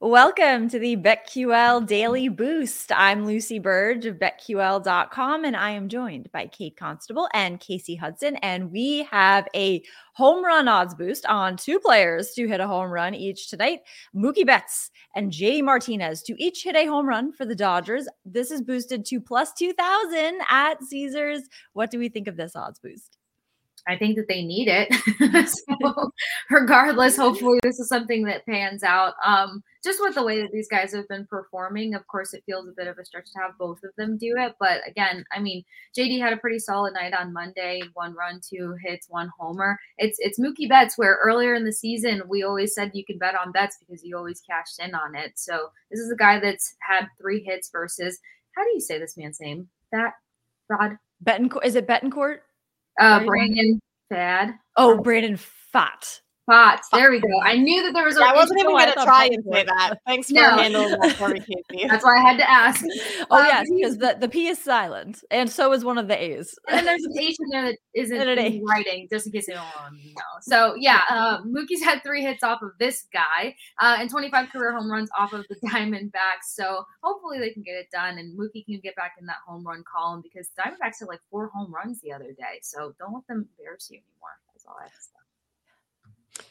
Welcome to the BetQL Daily Boost. I'm Lucy Burge of BetQL.com, and I am joined by Kate Constable and Casey Hudson, and we have a home run odds boost on two players to hit a home run each tonight. Mookie Betts and J.D. Martinez to each hit a home run for the Dodgers. This is boosted to plus 2,000 at Caesars. What do we think of this odds boost? I think that they need it. So regardless, hopefully this is something that pans out. Just with the way that these guys have been performing, of course, it feels a bit of a stretch to have both of them do it. But again, I mean, JD had a pretty solid night on Monday, 1 run, 2 hits, 1 homer. It's Mookie Betts, where earlier in the season, we always said you can bet on Betts because he always cashed in on it. So this is a guy that's had 3 hits versus, how do you say this man's name? Betancourt. Is it Betancourt? Brandon Pfaadt. Oh, Brandon Pfaadt. There we go. I knew that there was I wasn't even going to try and say that. Thanks for handling that for me, Casey. That's why I had to ask. Oh, yes, because the P is silent, and so is one of the A's. And then there's an H in there that isn't in writing, just in case they don't want to know. So, yeah, Mookie's had 3 hits off of this guy and 25 career home runs off of the Diamondbacks. So, hopefully they can get it done, and Mookie can get back in that home run column because Diamondbacks had 4 home runs the other day. So, don't let them embarrass you anymore. That's all I have to say.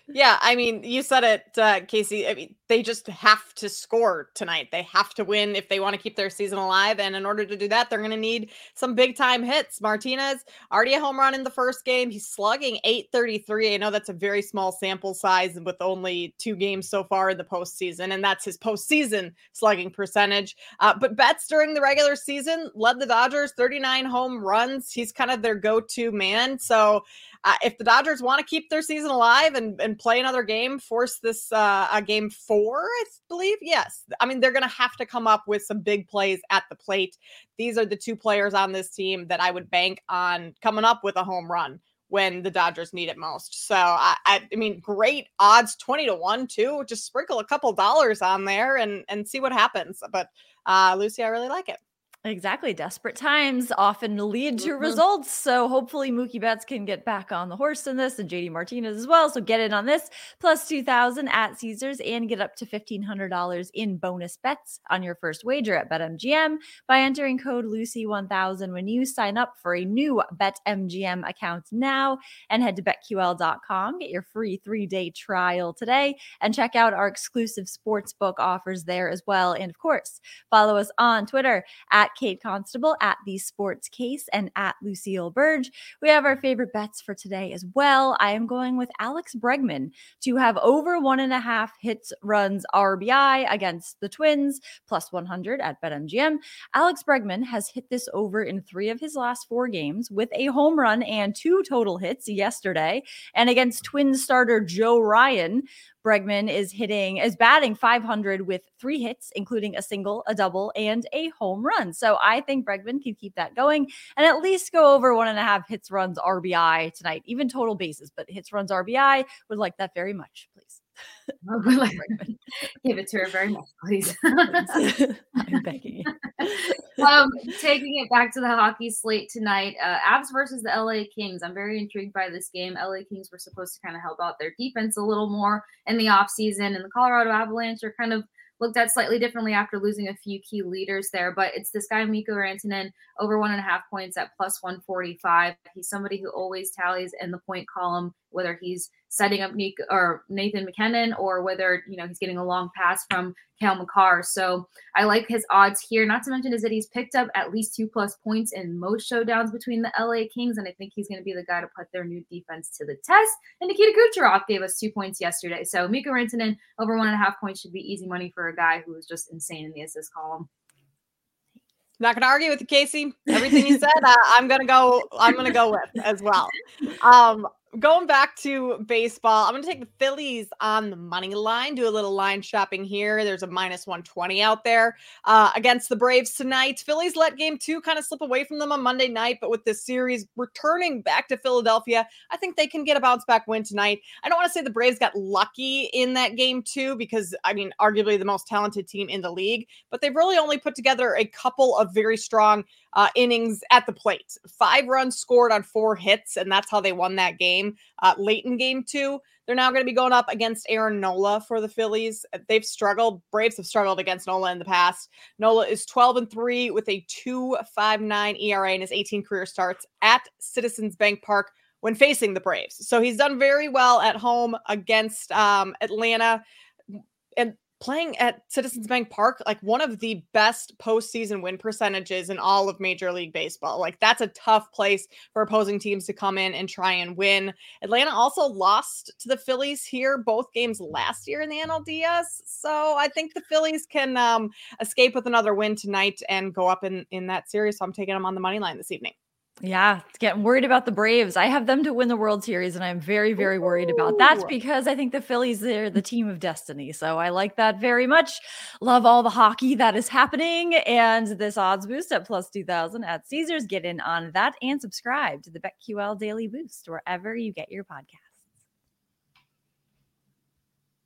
Yeah, I mean, you said it, Casey. I mean, they just have to score tonight. They have to win if they want to keep their season alive. And in order to do that, they're going to need some big-time hits. Martinez, already a home run in the first game. He's slugging .833. I know that's a very small sample size with only 2 games so far in the postseason, and that's his postseason slugging percentage. But Betts, during the regular season, led the Dodgers 39 home runs. He's kind of their go-to man. So if the Dodgers want to keep their season alive and play another game, force this game 4, I believe. Yes. I mean, they're going to have to come up with some big plays at the plate. These are the 2 players on this team that I would bank on coming up with a home run when the Dodgers need it most. So I mean, great odds, 20-1 too. Just sprinkle a couple dollars on there and see what happens. But Lucy, I really like it. Exactly. Desperate times often lead to results. So hopefully Mookie Betts can get back on the horse in this, and JD Martinez as well. So get in on this plus 2,000 at Caesars and get up to $1,500 in bonus bets on your first wager at BetMGM by entering code Lucy1000 when you sign up for a new BetMGM account now, and head to BetQL.com. Get your free 3-day trial today and check out our exclusive sportsbook offers there as well. And of course, follow us on Twitter at Kate Constable, at The Sports Case, and at Lucille Burge. We have our favorite bets for today as well. I am going with Alex Bregman to have over 1.5 hits, runs, RBI against the Twins, plus 100 at BetMGM. Alex Bregman has hit this over in 3 of his last 4 games with a home run and 2 total hits yesterday. And against Twins starter Joe Ryan, Bregman is batting .500 with 3 hits, including a single, a double, and a home run. So I think Bregman can keep that going and at least go over 1.5 hits, runs, RBI tonight, even total bases, but hits, runs, RBI, would like that very much, please. Give it to her very much, please. I'm begging you. Taking it back to the hockey slate tonight, Avs versus the LA Kings. I'm very intrigued by this game. LA Kings were supposed to kind of help out their defense a little more in the offseason, and the Colorado Avalanche are kind of looked at slightly differently after losing a few key leaders there, but it's this guy, Mikko Rantanen, over 1.5 points at plus 145. He's somebody who always tallies in the point column, whether he's setting up Nick or Nathan McKinnon or whether, he's getting a long pass from Cale Makar. So I like his odds here. Not to mention is that he's picked up at least 2+ points in most showdowns between the LA Kings. And I think he's going to be the guy to put their new defense to the test. And Nikita Kucherov gave us 2 points yesterday. So Mikko Rantanen over 1.5 points should be easy money for a guy who was just insane in the assist column. Not going to argue with you, Casey. Everything you said, I'm going to go with as well. Going back to baseball, I'm going to take the Phillies on the money line, do a little line shopping here. There's a -120 out there against the Braves tonight. Phillies let game two kind of slip away from them on Monday night, but with this series returning back to Philadelphia, I think they can get a bounce back win tonight. I don't want to say the Braves got lucky in that game two because, I mean, arguably the most talented team in the league, but they've really only put together a couple of very strong innings at the plate. 5 runs scored on 4 hits, and that's how they won that game. Late in game two, they're now going to be going up against Aaron Nola for the Phillies. They've struggled. Braves have struggled against Nola in the past. Nola is 12-3 with a 2.59 ERA in his 18 career starts at Citizens Bank Park when facing the Braves. So he's done very well at home against Atlanta, and playing at Citizens Bank Park, like one of the best postseason win percentages in all of Major League Baseball. Like that's a tough place for opposing teams to come in and try and win. Atlanta also lost to the Phillies here, both games last year in the NLDS. So I think the Phillies can escape with another win tonight and go up in that series. So I'm taking them on the money line this evening. Yeah, getting worried about the Braves. I have them to win the World Series, and I'm very, very worried about that because I think the Phillies, they're the team of destiny. So I like that very much. Love all the hockey that is happening. And this odds boost at +2,000 at Caesars. Get in on that and subscribe to the BetQL Daily Boost wherever you get your podcast.